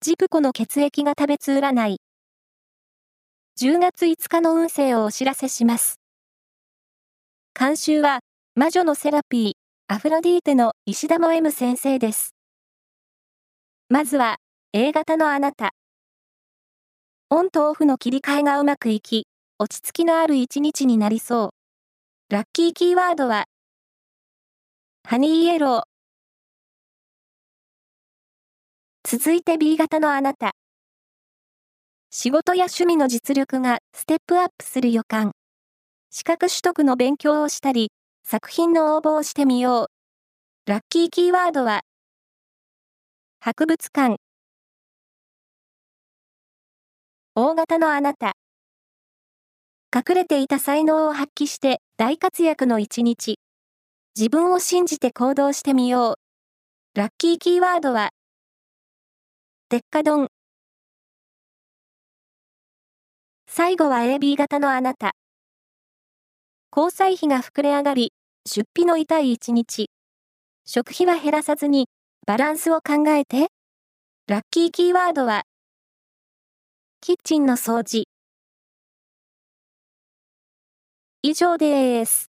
ジプコの血液が食べつ占い。10月5日の運勢をお知らせします。監修は、魔女のセラピー、アフロディーテの石田萌夢先生です。まずは、A 型のあなた。オンとオフの切り替えがうまくいき、落ち着きのある一日になりそう。ラッキーキーワードは、ハニーイエロー。続いて B 型のあなた。仕事や趣味の実力がステップアップする予感。資格取得の勉強をしたり、作品の応募をしてみよう。ラッキーキーワードは、博物館。O 型のあなた。隠れていた才能を発揮して大活躍の一日。自分を信じて行動してみよう。ラッキーキーワードは、鉄火丼。最後は AB 型のあなた。交際費が膨れ上がり、出費の痛い一日。食費は減らさずに、バランスを考えて。ラッキーキーワードは、キッチンの掃除。以上です。